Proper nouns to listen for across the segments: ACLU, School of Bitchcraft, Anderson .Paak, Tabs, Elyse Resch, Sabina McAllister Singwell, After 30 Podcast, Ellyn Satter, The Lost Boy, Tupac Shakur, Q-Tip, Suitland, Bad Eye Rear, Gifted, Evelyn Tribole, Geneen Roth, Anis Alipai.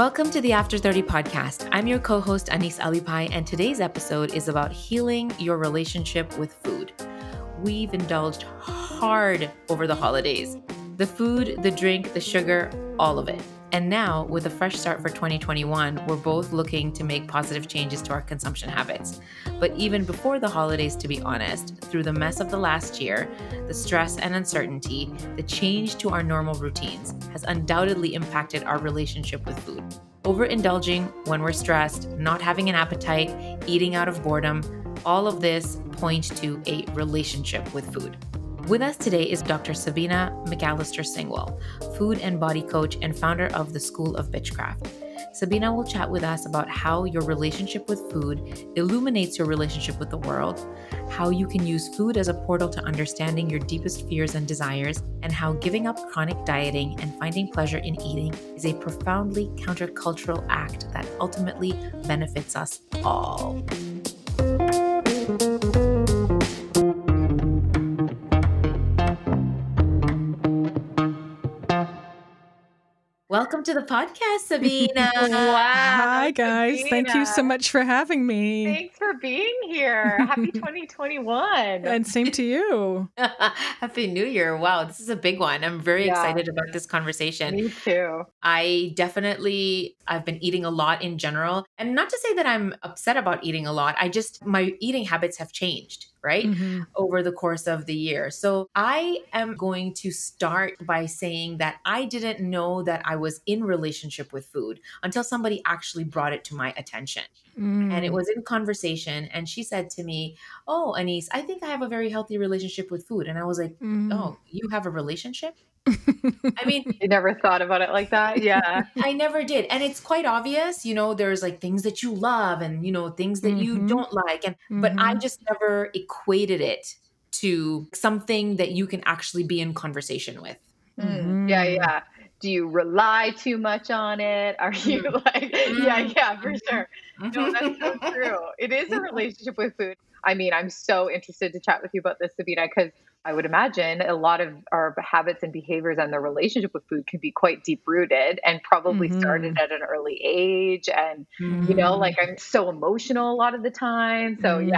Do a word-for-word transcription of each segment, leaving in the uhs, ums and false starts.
Welcome to the After thirty Podcast. I'm your co-host, Anis Alipai, and today's episode is about healing your relationship with food. We've indulged hard over the holidays. The food, the drink, the sugar, all of it. And now, with a fresh start for twenty twenty-one, we're both looking to make positive changes to our consumption habits. But even before the holidays, to be honest, through the mess of the last year, the stress and uncertainty, the change to our normal routines has undoubtedly impacted our relationship with food. Overindulging when we're stressed, not having an appetite, eating out of boredom, all of this points to a relationship with food. With us today is Doctor Sabina McAllister Singwell, food and body coach and founder of the School of Bitchcraft. Sabina will chat with us about how your relationship with food illuminates your relationship with the world, how you can use food as a portal to understanding your deepest fears and desires, and how giving up chronic dieting and finding pleasure in eating is a profoundly countercultural act that ultimately benefits us all. Welcome to the podcast, Sabina. Wow. Hi, guys. Sabina. Thank you so much for having me. Thanks for being here. Happy twenty twenty-one. And same to you. Happy New Year. Wow. This is a big one. I'm very yeah. excited about this conversation. Me too. I definitely, I've been eating a lot in general. And not to say that I'm upset about eating a lot. I just, my eating habits have changed. Right? Mm-hmm. Over the course of the year. So I am going to start by saying that I didn't know that I was in relationship with food until somebody actually brought it to my attention. Mm. And it was in conversation. And she said to me, oh, Anis, I think I have a very healthy relationship with food. And I was like, mm. oh, you have a relationship? I mean, you never thought about it like that. Yeah, I never did. And it's quite obvious, you know, there's like things that you love and, you know, things that mm-hmm. you don't like. And, mm-hmm. but I just never equated it to something that you can actually be in conversation with. Mm-hmm. Yeah. Yeah. Do you rely too much on it? Are you like, mm-hmm. yeah, yeah, for sure. No, that's so true. It is a relationship with food. I mean, I'm so interested to chat with you about this, Sabina, because I would imagine a lot of our habits and behaviors and their relationship with food can be quite deep rooted and probably mm-hmm. started at an early age. And, mm-hmm. you know, like I'm so emotional a lot of the time. So mm-hmm.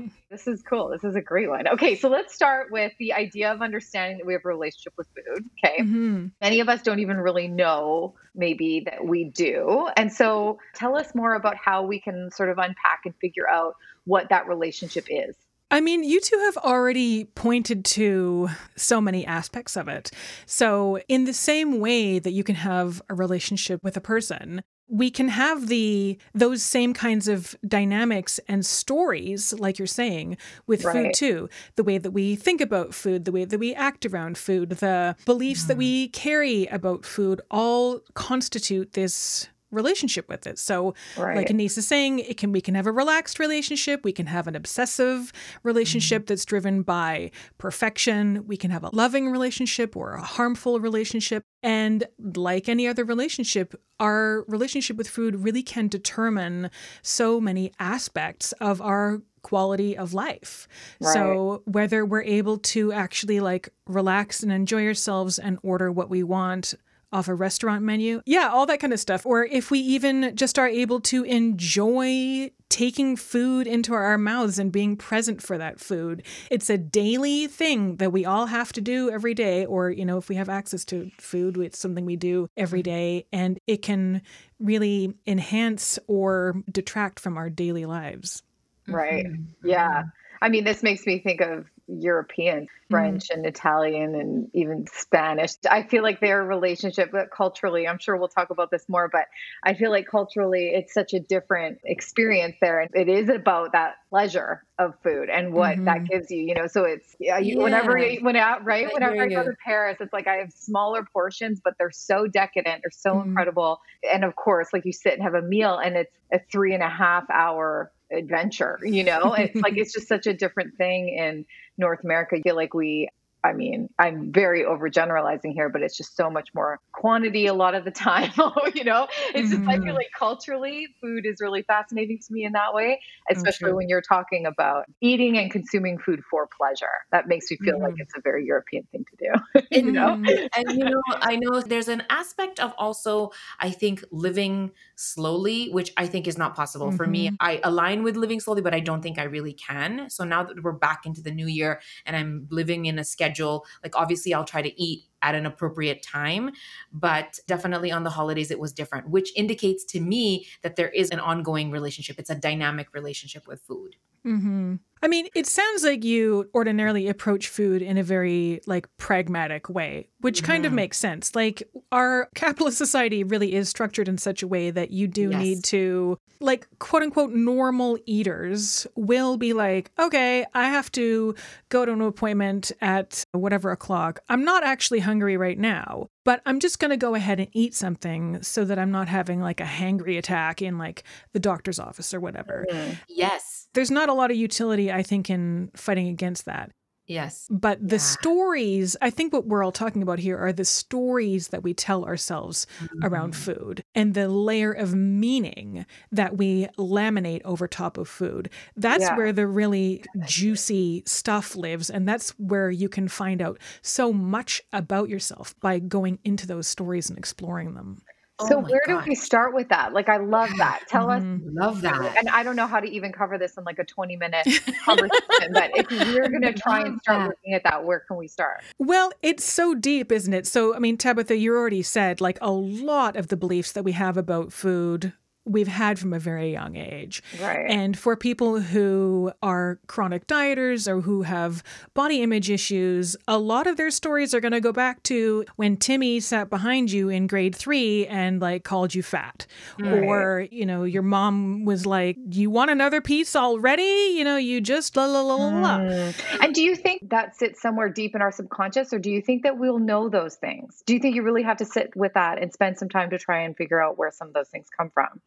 yeah, this is cool. This is a great one. Okay. So let's start with the idea of understanding that we have a relationship with food. Okay. Mm-hmm. Many of us don't even really know maybe that we do. And so tell us more about how we can sort of unpack and figure out what that relationship is. I mean, you two have already pointed to so many aspects of it. So in the same way that you can have a relationship with a person, we can have the those same kinds of dynamics and stories, like you're saying, with right. food too. The way that we think about food, the way that we act around food, the beliefs mm. that we carry about food all constitute this relationship with it. So right. like Anis is saying, it can we can have a relaxed relationship, we can have an obsessive relationship mm-hmm. that's driven by perfection, we can have a loving relationship or a harmful relationship. And like any other relationship, our relationship with food really can determine so many aspects of our quality of life. Right. So whether we're able to actually like relax and enjoy ourselves and order what we want off a restaurant menu. Yeah, all that kind of stuff. Or if we even just are able to enjoy taking food into our mouths and being present for that food. It's a daily thing that we all have to do every day. Or, you know, if we have access to food, it's something we do every day. And it can really enhance or detract from our daily lives. Right. Mm-hmm. Yeah. I mean, this makes me think of European, French mm. and Italian and even Spanish. I feel like their relationship, but culturally, I'm sure we'll talk about this more, but I feel like culturally it's such a different experience there. And it is about that pleasure of food and what mm-hmm. that gives you, you know, so it's yeah, you, yeah. whenever I went out, right. But whenever I go to Paris, it's like, I have smaller portions, but they're so decadent. They're so mm-hmm. incredible. And of course, like you sit and have a meal and it's a three and a half hour adventure, you know, it's like, it's just such a different thing in North America. I feel like we I mean, I'm very overgeneralizing here, but it's just so much more quantity a lot of the time, you know, it's just, mm. I feel like culturally food is really fascinating to me in that way, especially okay. when you're talking about eating and consuming food for pleasure. That makes me feel mm. like it's a very European thing to do, and, you know? And, you know, I know there's an aspect of also, I think, living slowly, which I think is not possible mm-hmm. for me. I align with living slowly, but I don't think I really can. So now that we're back into the new year and I'm living in a schedule, like obviously I'll try to eat at an appropriate time, but definitely on the holidays, it was different, which indicates to me that there is an ongoing relationship. It's a dynamic relationship with food. Mm-hmm. I mean, it sounds like you ordinarily approach food in a very like pragmatic way, which kind mm-hmm. of makes sense. Like our capitalist society really is structured in such a way that you do yes. need to, like, quote unquote, normal eaters will be like, okay, I have to go to an appointment at whatever o'clock. I'm not actually hungry right now, but I'm just going to go ahead and eat something so that I'm not having like a hangry attack in like the doctor's office or whatever. Mm-hmm. Yes. There's not a lot of utility, I think, in fighting against that. Yes. But the yeah. stories, I think what we're all talking about here are the stories that we tell ourselves mm-hmm. around food and the layer of meaning that we laminate over top of food. That's yeah. where the really juicy stuff lives. And that's where you can find out so much about yourself by going into those stories and exploring them. So oh where gosh. do we start with that? Like, I love that. Tell mm-hmm. us. Love that. And I don't know how to even cover this in like a twenty minute conversation, but if we're going to try and start that. looking at that, where can we start? Well, it's so deep, isn't it? So, I mean, Tabitha, you already said like a lot of the beliefs that we have about food we've had from a very young age. Right. And for people who are chronic dieters or who have body image issues, a lot of their stories are going to go back to when Timmy sat behind you in grade three and like called you fat. Right. Or, you know, your mom was like, you want another piece already? You know, you just la la la la la. Mm. And do you think that sits somewhere deep in our subconscious, or do you think that we'll know those things? Do you think you really have to sit with that and spend some time to try and figure out where some of those things come from?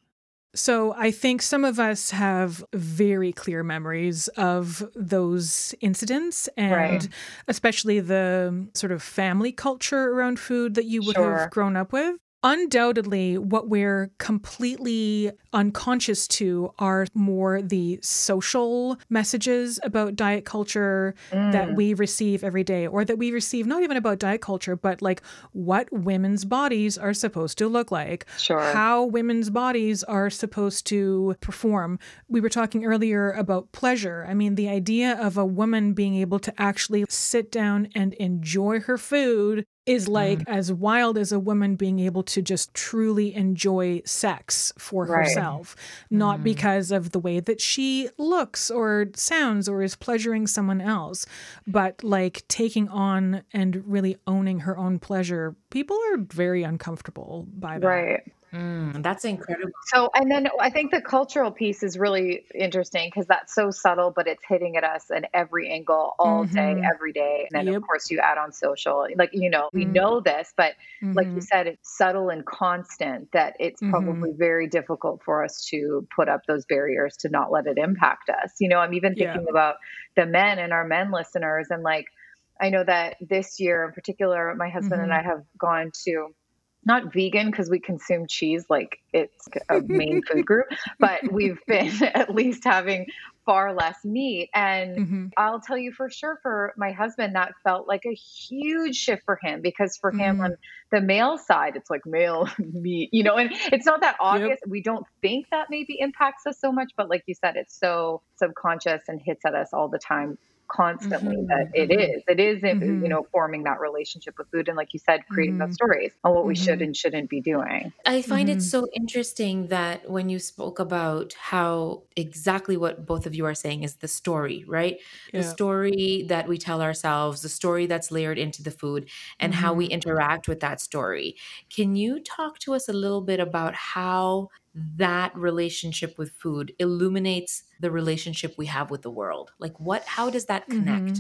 So I think some of us have very clear memories of those incidents, and right. especially the sort of family culture around food that you would sure. have grown up with. Undoubtedly, what we're completely unconscious to are more the social messages about diet culture mm. that we receive every day, or that we receive not even about diet culture, but like what women's bodies are supposed to look like, sure. how women's bodies are supposed to perform. We were talking earlier about pleasure. I mean, the idea of a woman being able to actually sit down and enjoy her food is like mm. as wild as a woman being able to just truly enjoy sex for right. herself, not mm. because of the way that she looks or sounds or is pleasuring someone else, but like taking on and really owning her own pleasure. People are very uncomfortable by that. Right. Mm, that's incredible. So, and then I think the cultural piece is really interesting because that's so subtle, but it's hitting at us in every angle all mm-hmm. day, every day. And then yep. of course you add on social, like, you know, we mm. know this, but mm-hmm. like you said, it's subtle and constant that it's probably mm-hmm. very difficult for us to put up those barriers to not let it impact us. You know, I'm even thinking yeah. about the men and our men listeners. And like, I know that this year in particular, my husband mm-hmm. and I have gone to not vegan because we consume cheese like it's a main food group, but we've been at least having far less meat. And mm-hmm. I'll tell you for sure, for my husband, that felt like a huge shift for him, because for mm-hmm. him on the male side, it's like male meat, you know, and it's not that obvious. Yep. We don't think that maybe impacts us so much, but like you said, it's so subconscious and hits at us all the time, constantly, mm-hmm. that it is, it is, mm-hmm. you know, forming that relationship with food. And like you said, creating mm-hmm. those stories on what mm-hmm. we should and shouldn't be doing. I find mm-hmm. it so interesting that when you spoke about how exactly what both of you are saying is the story, right? Yeah. The story that we tell ourselves, the story that's layered into the food, and mm-hmm. how we interact with that story. Can you talk to us a little bit about how that relationship with food illuminates the relationship we have with the world? Like what, how does that connect? Mm-hmm.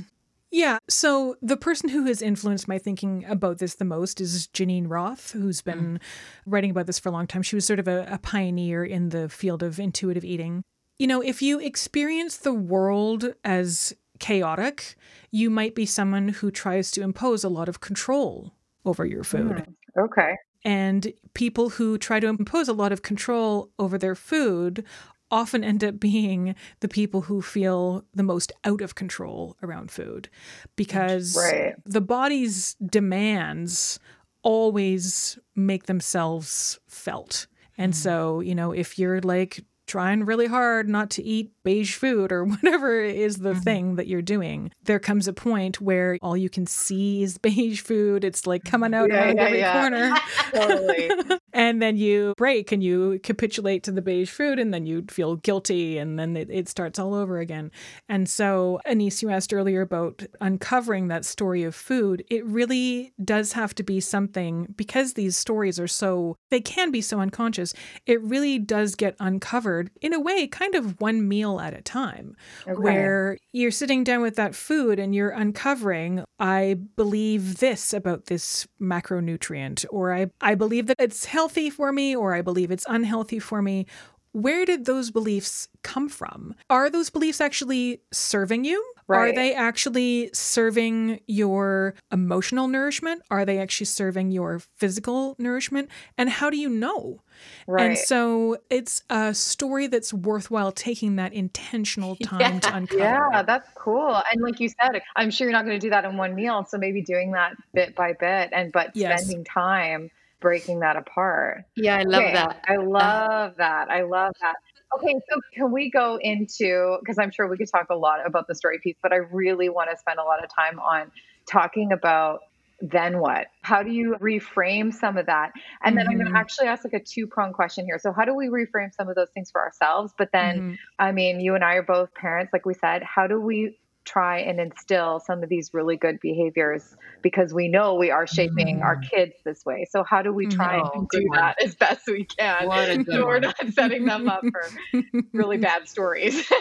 Yeah. So the person who has influenced my thinking about this the most is Geneen Roth, who's been mm-hmm. writing about this for a long time. She was sort of a, a pioneer in the field of intuitive eating. You know, if you experience the world as chaotic, you might be someone who tries to impose a lot of control over your food. Mm, okay. And people who try to impose a lot of control over their food often end up being the people who feel the most out of control around food, because right. the body's demands always make themselves felt. And so, you know, if you're like trying really hard not to eat beige food or whatever is the mm-hmm. thing that you're doing, there comes a point where all you can see is beige food. It's like coming out yeah, of yeah, every yeah. corner. Totally. And then you break and you capitulate to the beige food, and then you feel guilty, and then it, it starts all over again. And so, Anis, you asked earlier about uncovering that story of food. It really does have to be something, because these stories are so, they can be so unconscious. It really does get uncovered in a way, kind of one meal at a time, okay. where you're sitting down with that food and you're uncovering, I believe this about this macronutrient, or I, I believe that it's healthy. healthy for me, or I believe it's unhealthy for me. Where did those beliefs come from? Are those beliefs actually serving you? Right. Are they actually serving your emotional nourishment? Are they actually serving your physical nourishment? And how do you know? Right. And so it's a story that's worthwhile taking that intentional time yeah. to uncover. Yeah, that's cool. And like you said, I'm sure you're not going to do that in one meal. So maybe doing that bit by bit, and but yes. spending time breaking that apart. Yeah, I love okay. that. I love that. I love that. Okay, so can we go into, because I'm sure we could talk a lot about the story piece, but I really want to spend a lot of time on talking about then what? How do you reframe some of that? And then mm-hmm. I'm going to actually ask like a two-pronged question here. So how do we reframe some of those things for ourselves? But then, mm-hmm. I mean, you and I are both parents, like we said. How do we try and instill some of these really good behaviors, because we know we are shaping mm. our kids this way. So how do we try no, and do that as best we can? So we're not setting them up for really bad stories.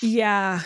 Yeah.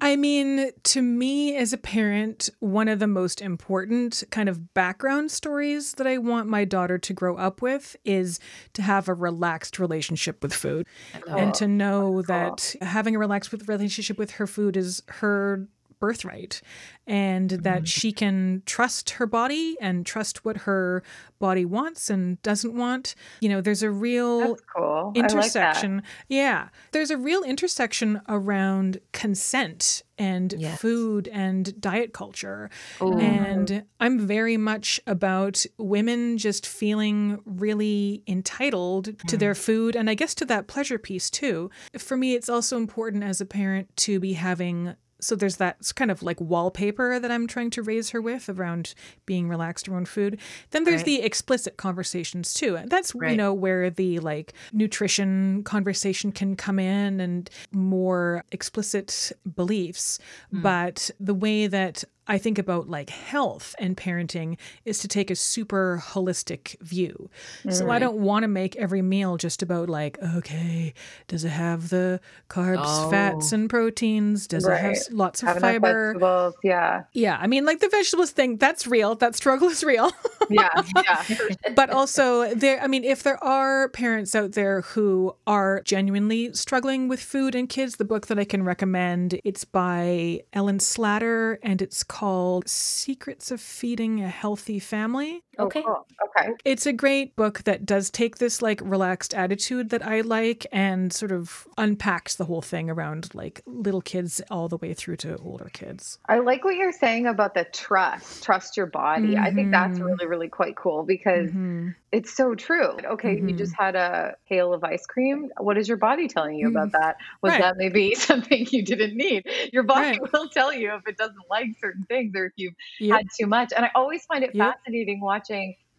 I mean, to me as a parent, one of the most important kind of background stories that I want my daughter to grow up with is to have a relaxed relationship with food, oh, and to know that cool. having a relaxed relationship with her food is her birthright, and that she can trust her body and trust what her body wants and doesn't want. You know, there's a real cool. intersection. I like that. Yeah. There's a real intersection around consent and yes. food and diet culture. Ooh. And I'm very much about women just feeling really entitled mm. to their food, and I guess to that pleasure piece too. For me, it's also important as a parent to be having So there's that kind of like wallpaper that I'm trying to raise her with around being relaxed around food. Then there's right. the explicit conversations too. And that's, right. you know, where the like nutrition conversation can come in and more explicit beliefs. Mm. But the way that I think about like health and parenting is to take a super holistic view. Right. So I don't want to make every meal just about like, okay, does it have the carbs, oh. fats, and proteins? Does right. it have lots of have fiber? Vegetables, yeah. Yeah. I mean, like the vegetables thing, that's real. That struggle is real. Yeah. Yeah. But also there, I mean, if there are parents out there who are genuinely struggling with food and kids, the book that I can recommend, it's by Ellyn Satter, and it's called Secrets of Feeding a Healthy Family. Okay. Oh, okay. It's a great book that does take this like relaxed attitude that I like and sort of unpacks the whole thing around like little kids all the way through to older kids. I like what you're saying about the trust, trust your body. Mm-hmm. I think that's really, really quite cool, because mm-hmm. it's so true. Okay. Mm-hmm. You just had a pail of ice cream. What is your body telling you about that? Was right. that maybe something you didn't need? Your body right. will tell you if it doesn't like certain things, or if you've yep. had too much. And I always find it yep. fascinating watching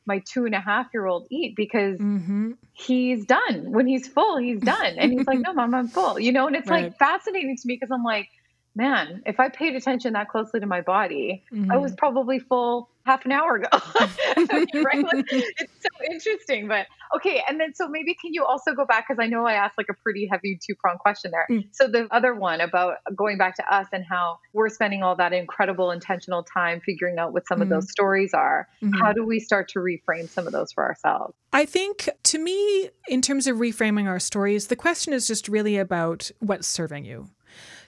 my two and a half year old eat, because mm-hmm. he's done. When he's full, he's done. And he's like, no, mom, I'm full, you know? And it's right. like fascinating to me, because I'm like, man, if I paid attention that closely to my body, mm-hmm. I was probably full half an hour ago. I mean, right? Like, it's so interesting. But okay. And then, so maybe can you also go back? Cause I know I asked like a pretty heavy two pronged question there. Mm. So the other one about going back to us and how we're spending all that incredible intentional time figuring out what some mm. of those stories are. Mm-hmm. How do we start to reframe some of those for ourselves? I think to me, in terms of reframing our stories, the question is just really about what's serving you.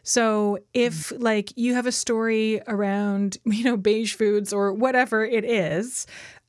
So if like you have a story around, you know, beige foods or whatever it is,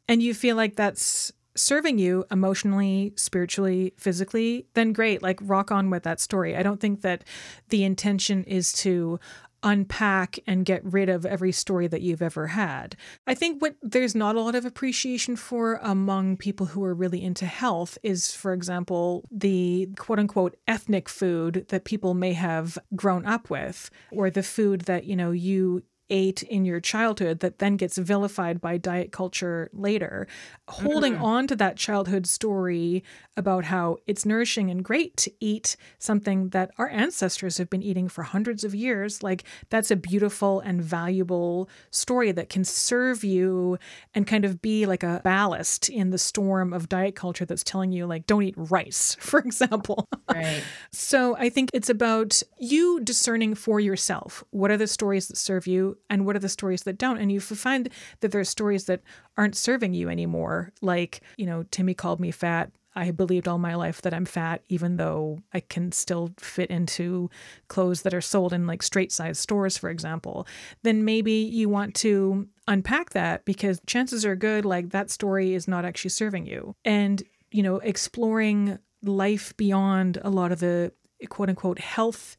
and you feel like that's serving you emotionally, spiritually, physically, then great, like rock on with that story. I don't think that the intention is to unpack and get rid of every story that you've ever had. I think what there's not a lot of appreciation for among people who are really into health is, for example, the quote unquote ethnic food that people may have grown up with, or the food that, you know, you ate in your childhood that then gets vilified by diet culture later. Holding mm-hmm. on to that childhood story about how it's nourishing and great to eat something that our ancestors have been eating for hundreds of years, like that's a beautiful and valuable story that can serve you and kind of be like a ballast in the storm of diet culture that's telling you like, don't eat rice, for example. Right. So I think it's about you discerning for yourself, what are the stories that serve you and what are the stories that don't? And you find that there are stories that aren't serving you anymore. Like, you know, Timmy called me fat. I believed all my life that I'm fat, even though I can still fit into clothes that are sold in like straight size stores, for example. Then maybe you want to unpack that, because chances are good, like that story is not actually serving you. And, you know, exploring life beyond a lot of the quote unquote health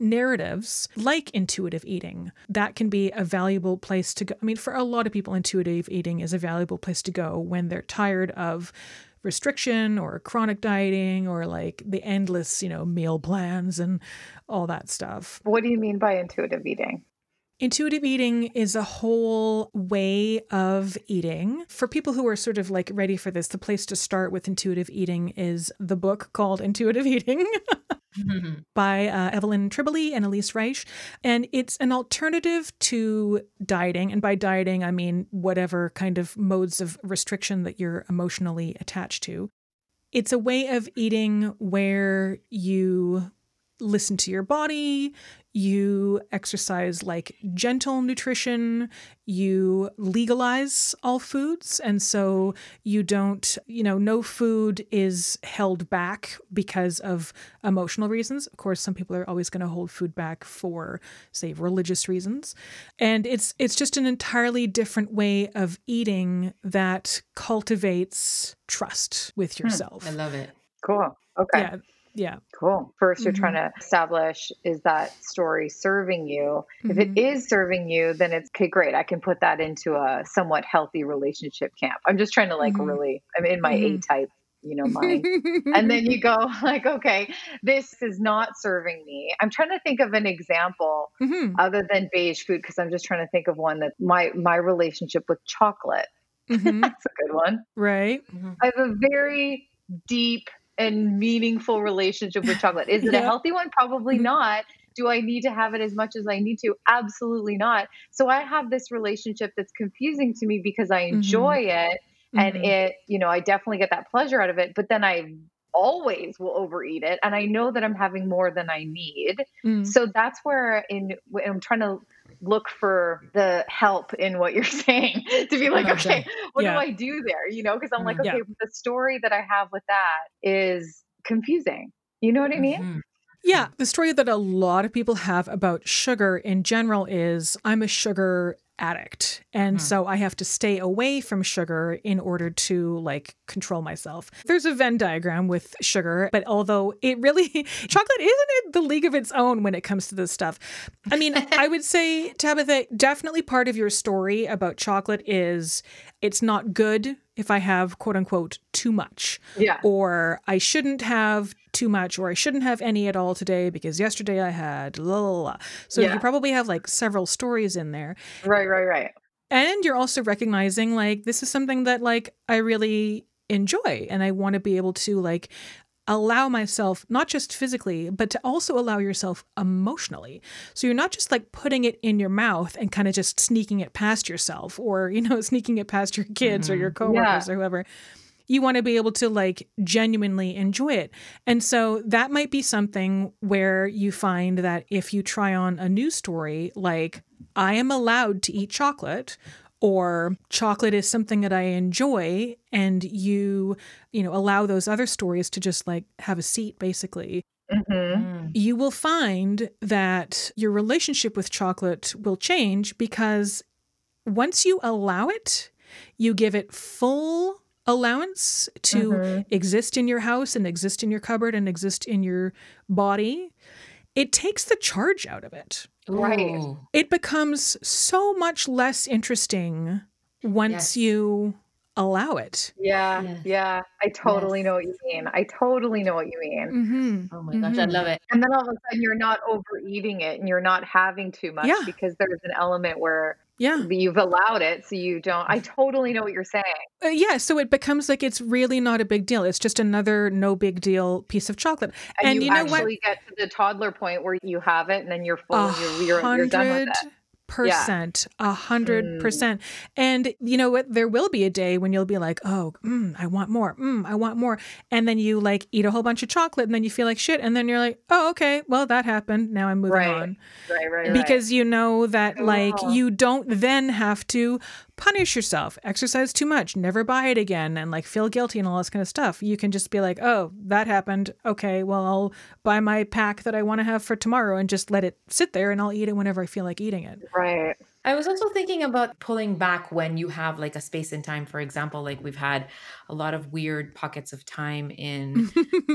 narratives, like intuitive eating, that can be a valuable place to go. I mean, for a lot of people, intuitive eating is a valuable place to go when they're tired of restriction or chronic dieting or like the endless, you know, meal plans and all that stuff. What do you mean by intuitive eating? Intuitive eating is a whole way of eating. For people who are sort of like ready for this, the place to start with intuitive eating is the book called Intuitive Eating mm-hmm. by uh, Evelyn Tribole and Elyse Resch. And it's an alternative to dieting. And by dieting, I mean whatever kind of modes of restriction that you're emotionally attached to. It's a way of eating where you listen to your body, you exercise like gentle nutrition, you legalize all foods. And so you don't, you know, no food is held back because of emotional reasons. Of course, some people are always going to hold food back for, say, religious reasons. And it's it's just an entirely different way of eating that cultivates trust with yourself. Hmm, I love it. Cool. Okay. Yeah. Yeah. Cool. First, you're mm-hmm. trying to establish, is that story serving you? Mm-hmm. If it is serving you, then it's okay, great. I can put that into a somewhat healthy relationship camp. I'm just trying to like mm-hmm. really, I'm in my mm-hmm. A type, you know, mind. And then you go like, okay, this is not serving me. I'm trying to think of an example mm-hmm. other than beige food, because I'm just trying to think of one that my, my relationship with chocolate. Mm-hmm. That's a good one. Right. Mm-hmm. I have a very deep and meaningful relationship with chocolate. Is it yeah. a healthy one? Probably not. Do I need to have it as much as I need to? Absolutely not. So I have this relationship that's confusing to me because I enjoy mm-hmm. it and mm-hmm. it, you know, I definitely get that pleasure out of it, but then I always will overeat it. And I know that I'm having more than I need. Mm. So that's where in I'm trying to look for the help in what you're saying to be like, okay, what yeah. do I do there? You know, cause I'm like, okay, yeah. the story that I have with that is confusing. You know what I mean? Mm-hmm. Yeah. The story that a lot of people have about sugar in general is I'm a sugar addict. And mm-hmm. so I have to stay away from sugar in order to like control myself. There's a Venn diagram with sugar, but although it really, chocolate isn't it the league of its own when it comes to this stuff. I mean, I would say, Tabitha, definitely part of your story about chocolate is it's not good if I have quote unquote too much, yeah. or I shouldn't have too much, or I shouldn't have any at all today because yesterday I had la la la. So yeah. you probably have like several stories in there. Right, right, right. And you're also recognizing like, this is something that like I really enjoy and I want to be able to like allow myself, not just physically, but to also allow yourself emotionally. So you're not just like putting it in your mouth and kind of just sneaking it past yourself or, you know, sneaking it past your kids mm-hmm. or your coworkers yeah. or whoever. You want to be able to like genuinely enjoy it. And so that might be something where you find that if you try on a new story, like I am allowed to eat chocolate, or chocolate is something that I enjoy, and you, you know, allow those other stories to just like have a seat basically. mm-hmm. you will find that your relationship with chocolate will change, because once you allow it, you give it full allowance to mm-hmm. exist in your house and exist in your cupboard and exist in your body. It takes the charge out of it. Right. It becomes so much less interesting once yes. you allow it. Yeah. Yes. Yeah. I totally yes. know what you mean. I totally know what you mean. Mm-hmm. Oh my mm-hmm. gosh. I love it. And then all of a sudden you're not overeating it and you're not having too much yeah. because there's an element where yeah. you've allowed it. So you don't, I totally know what you're saying. Uh, yeah. So it becomes like, it's really not a big deal. It's just another no big deal piece of chocolate. And, and you, you know what? You actually get to the toddler point where you have it and then you're full and you're, you're, you're done with it. Percent, a hundred percent. And you know what? There will be a day when you'll be like, oh, mm, I want more. Mm, I want more. And then you like eat a whole bunch of chocolate and then you feel like shit. And then you're like, oh, okay, well that happened. Now I'm moving right. on. Right, right, because right. you know that like oh. you don't then have to punish yourself, exercise too much, never buy it again, and like feel guilty and all this kind of stuff. You can just be like, oh, that happened. Okay, well, I'll buy my pack that I want to have for tomorrow and just let it sit there and I'll eat it whenever I feel like eating it. Right. I was also thinking about pulling back when you have like a space and time, for example, like we've had a lot of weird pockets of time in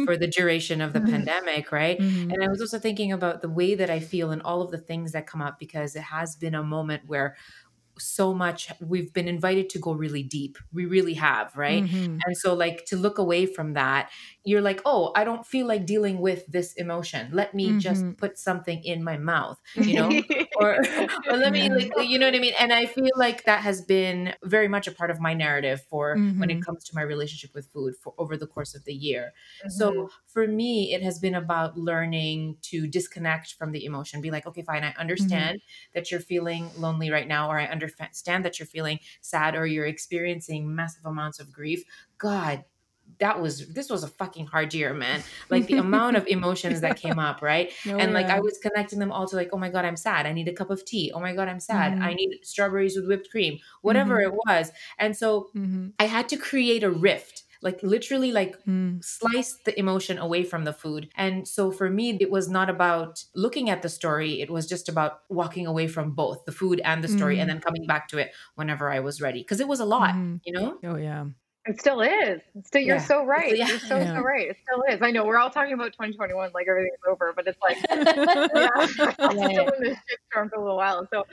for the duration of the pandemic, right? Mm-hmm. And I was also thinking about the way that I feel and all of the things that come up, because it has been a moment where so much we've been invited to go really deep. We really have, right? Mm-hmm. And so like to look away from that, you're like, oh, I don't feel like dealing with this emotion. Let me mm-hmm. just put something in my mouth, you know, or, or let me, like, you know what I mean? And I feel like that has been very much a part of my narrative for mm-hmm. when it comes to my relationship with food for over the course of the year. Mm-hmm. So for me, it has been about learning to disconnect from the emotion, be like, okay, fine. I understand mm-hmm. that you're feeling lonely right now, or I understand that you're feeling sad, or you're experiencing massive amounts of grief. God, that was, this was a fucking hard year, man. Like the amount of emotions that came up. Right. Oh, and like, yeah. I was connecting them all to like, oh my God, I'm sad. I need a cup of tea. Oh my God, I'm sad. Mm-hmm. I need strawberries with whipped cream, whatever mm-hmm. it was. And so mm-hmm. I had to create a rift, like literally like mm. slice the emotion away from the food. And so for me, it was not about looking at the story. It was just about walking away from both the food and the story mm. and then coming back to it whenever I was ready. Cause it was a lot, mm. you know? Oh yeah. It still is. It's still, yeah. You're so right. Yeah. You're so, yeah. so right. It still is. I know we're all talking about twenty twenty-one, like everything's over, but it's like, yeah, I'm yeah. still in this shitstorm for a little while. So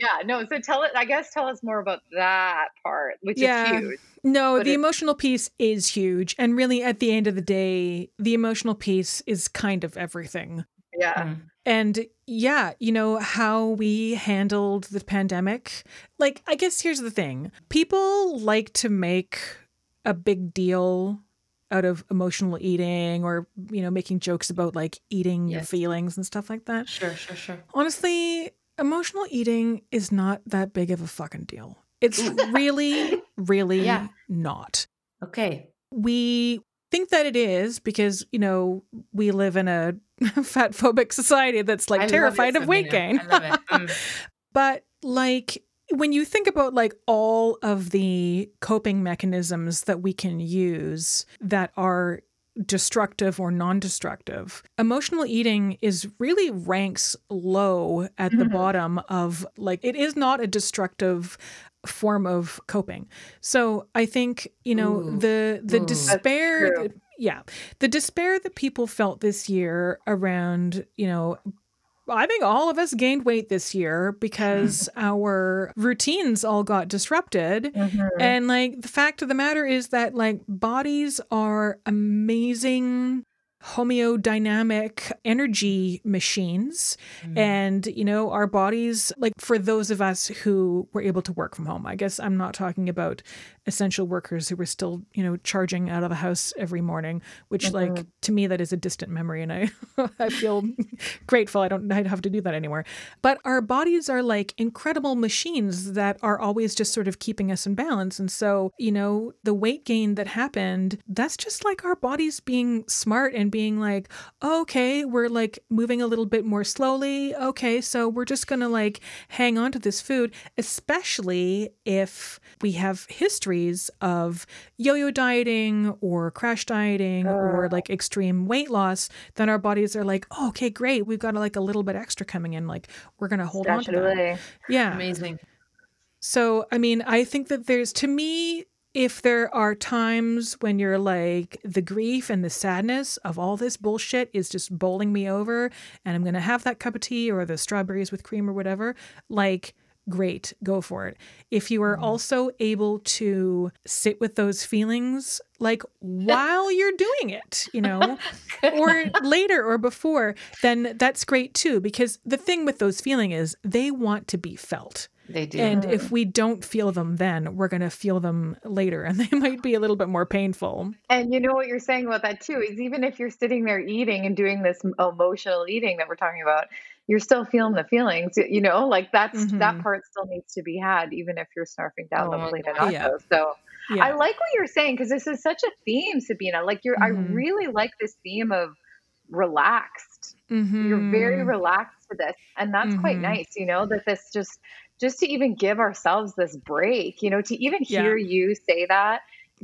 yeah, no. So tell it, I guess, tell us more about that part, which yeah. is huge. No, but the emotional piece is huge. And really at the end of the day, the emotional piece is kind of everything. Yeah. Mm. And yeah, you know, how we handled the pandemic. Like, I guess here's the thing. People like to make a big deal out of emotional eating, or, you know, making jokes about like eating yes. your feelings and stuff like that. Sure, sure, sure. Honestly, emotional eating is not that big of a fucking deal. It's really, really yeah. not. Okay. We think that it is because, you know, we live in a fat phobic society that's like I terrified of weight gain. I love it. Mm. But like, when you think about like all of the coping mechanisms that we can use that are destructive or non-destructive, emotional eating is really ranks low at the mm-hmm. bottom of like, it is not a destructive form of coping. So I think, you know, Ooh. the, the Ooh. despair, yeah, the despair that people felt this year around, you know, I think all of us gained weight this year because our routines all got disrupted. Mm-hmm. And like the fact of the matter is that like bodies are amazing homeodynamic energy machines. Mm. And, you know, our bodies, like for those of us who were able to work from home, I guess I'm not talking about essential workers who were still, you know, charging out of the house every morning, which mm-hmm. like, to me, that is a distant memory. And I, I feel grateful. I don't I'd have to do that anymore. But our bodies are like incredible machines that are always just sort of keeping us in balance. And so, you know, the weight gain that happened, that's just like our bodies being smart and being like, oh, okay, we're like moving a little bit more slowly. Okay, so we're just going to like hang on to this food, especially if we have history histories of yo-yo dieting or crash dieting uh. or like extreme weight loss, then our bodies are like, oh, okay, great. We've got like a little bit extra coming in. Like we're going to hold Stash on to it that. Away. Yeah. Amazing. So, I mean, I think that there's, to me, if there are times when you're like, the grief and the sadness of all this bullshit is just bowling me over and I'm going to have that cup of tea or the strawberries with cream or whatever, like, great, go for it. If you are also able to sit with those feelings, like while you're doing it, you know, or later or before, then that's great too. Because the thing with those feelings is they want to be felt. They do. And if we don't feel them then, we're going to feel them later. And they might be a little bit more painful. And you know what you're saying about that too, is even if you're sitting there eating and doing this emotional eating that we're talking about, you're still feeling the feelings, you know, like that's, mm-hmm. that part still needs to be had, even if you're snarfing down oh, the plate of nachos. Yeah. So yeah. I like what you're saying, because this is such a theme, Sabina. Like you're, mm-hmm. I really like this theme of relaxed. Mm-hmm. You're very relaxed for this. And that's mm-hmm. quite nice, you know, that this just... just to even give ourselves this break, you know, to even hear yeah. you say that,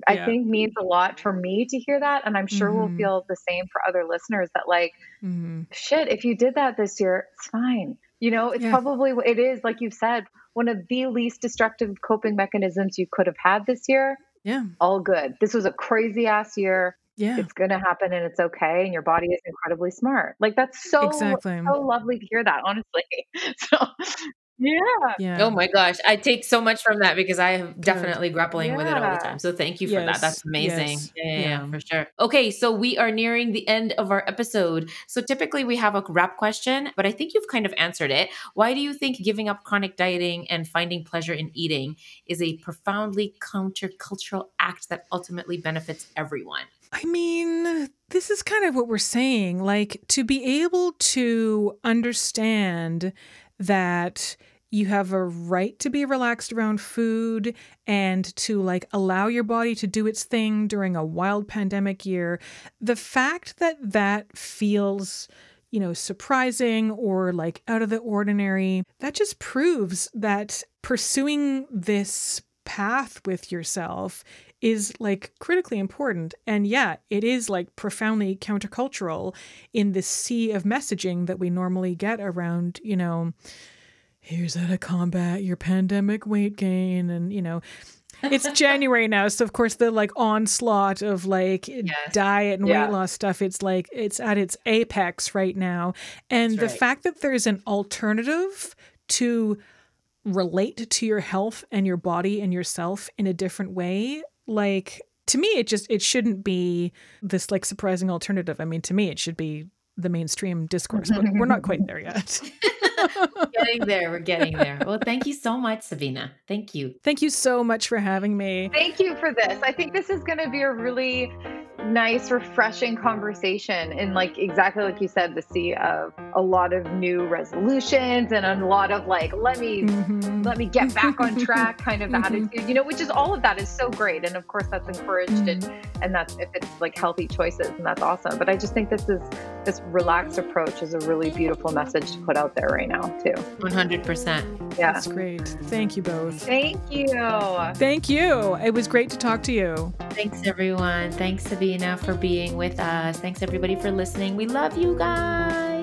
I yeah. think means a lot for me to hear that. And I'm sure mm-hmm. we'll feel the same for other listeners that like, mm-hmm. shit, if you did that this year, it's fine. You know, it's yeah. probably, it is, like you've said, one of the least destructive coping mechanisms you could have had this year. Yeah. All good. This was a crazy ass year. Yeah. It's going to happen and it's okay. And your body is incredibly smart. Like that's so, exactly. so lovely to hear that, honestly. So Yeah. yeah. Oh my gosh. I take so much from that because I am definitely grappling yeah. with it all the time. So thank you for yes. that. That's amazing. Yes. Yeah, yeah, for sure. Okay. So we are nearing the end of our episode. So typically we have a wrap question, but I think you've kind of answered it. Why do you think giving up chronic dieting and finding pleasure in eating is a profoundly countercultural act that ultimately benefits everyone? I mean, this is kind of what we're saying. Like to be able to understand that you have a right to be relaxed around food and to like allow your body to do its thing during a wild pandemic year. The fact that that feels, you know, surprising or like out of the ordinary, that just proves that pursuing this path with yourself is like critically important. And yeah, it is like profoundly countercultural in the sea of messaging that we normally get around, you know, here's how to combat your pandemic weight gain. And, you know, it's January now. So of course the like onslaught of like yes. diet and yeah. weight loss stuff, it's like, it's at its apex right now. And That's the right. fact that there's an alternative to relate to your health and your body and yourself in a different way, like, to me, it just, it shouldn't be this like surprising alternative. I mean, to me, it should be the mainstream discourse, but we're not quite there yet. Getting there. We're getting there. Well, thank you so much, Sabina. Thank you. Thank you so much for having me. Thank you for this. I think this is going to be a really nice, refreshing conversation. And like, exactly like you said, the sea of a lot of new resolutions and a lot of like, let me, mm-hmm. let me get back on track kind of mm-hmm. attitude, you know, which is all of that is so great. And of course that's encouraged mm-hmm. and, and that's, if it's like healthy choices, and that's awesome. But I just think this is, this relaxed approach is a really beautiful message to put out there right now too. one hundred percent. Yeah. That's great. Thank you both. Thank you. Thank you. It was great to talk to you. Thanks everyone. Thanks Sabina for being with us. Thanks everybody for listening. We love you guys.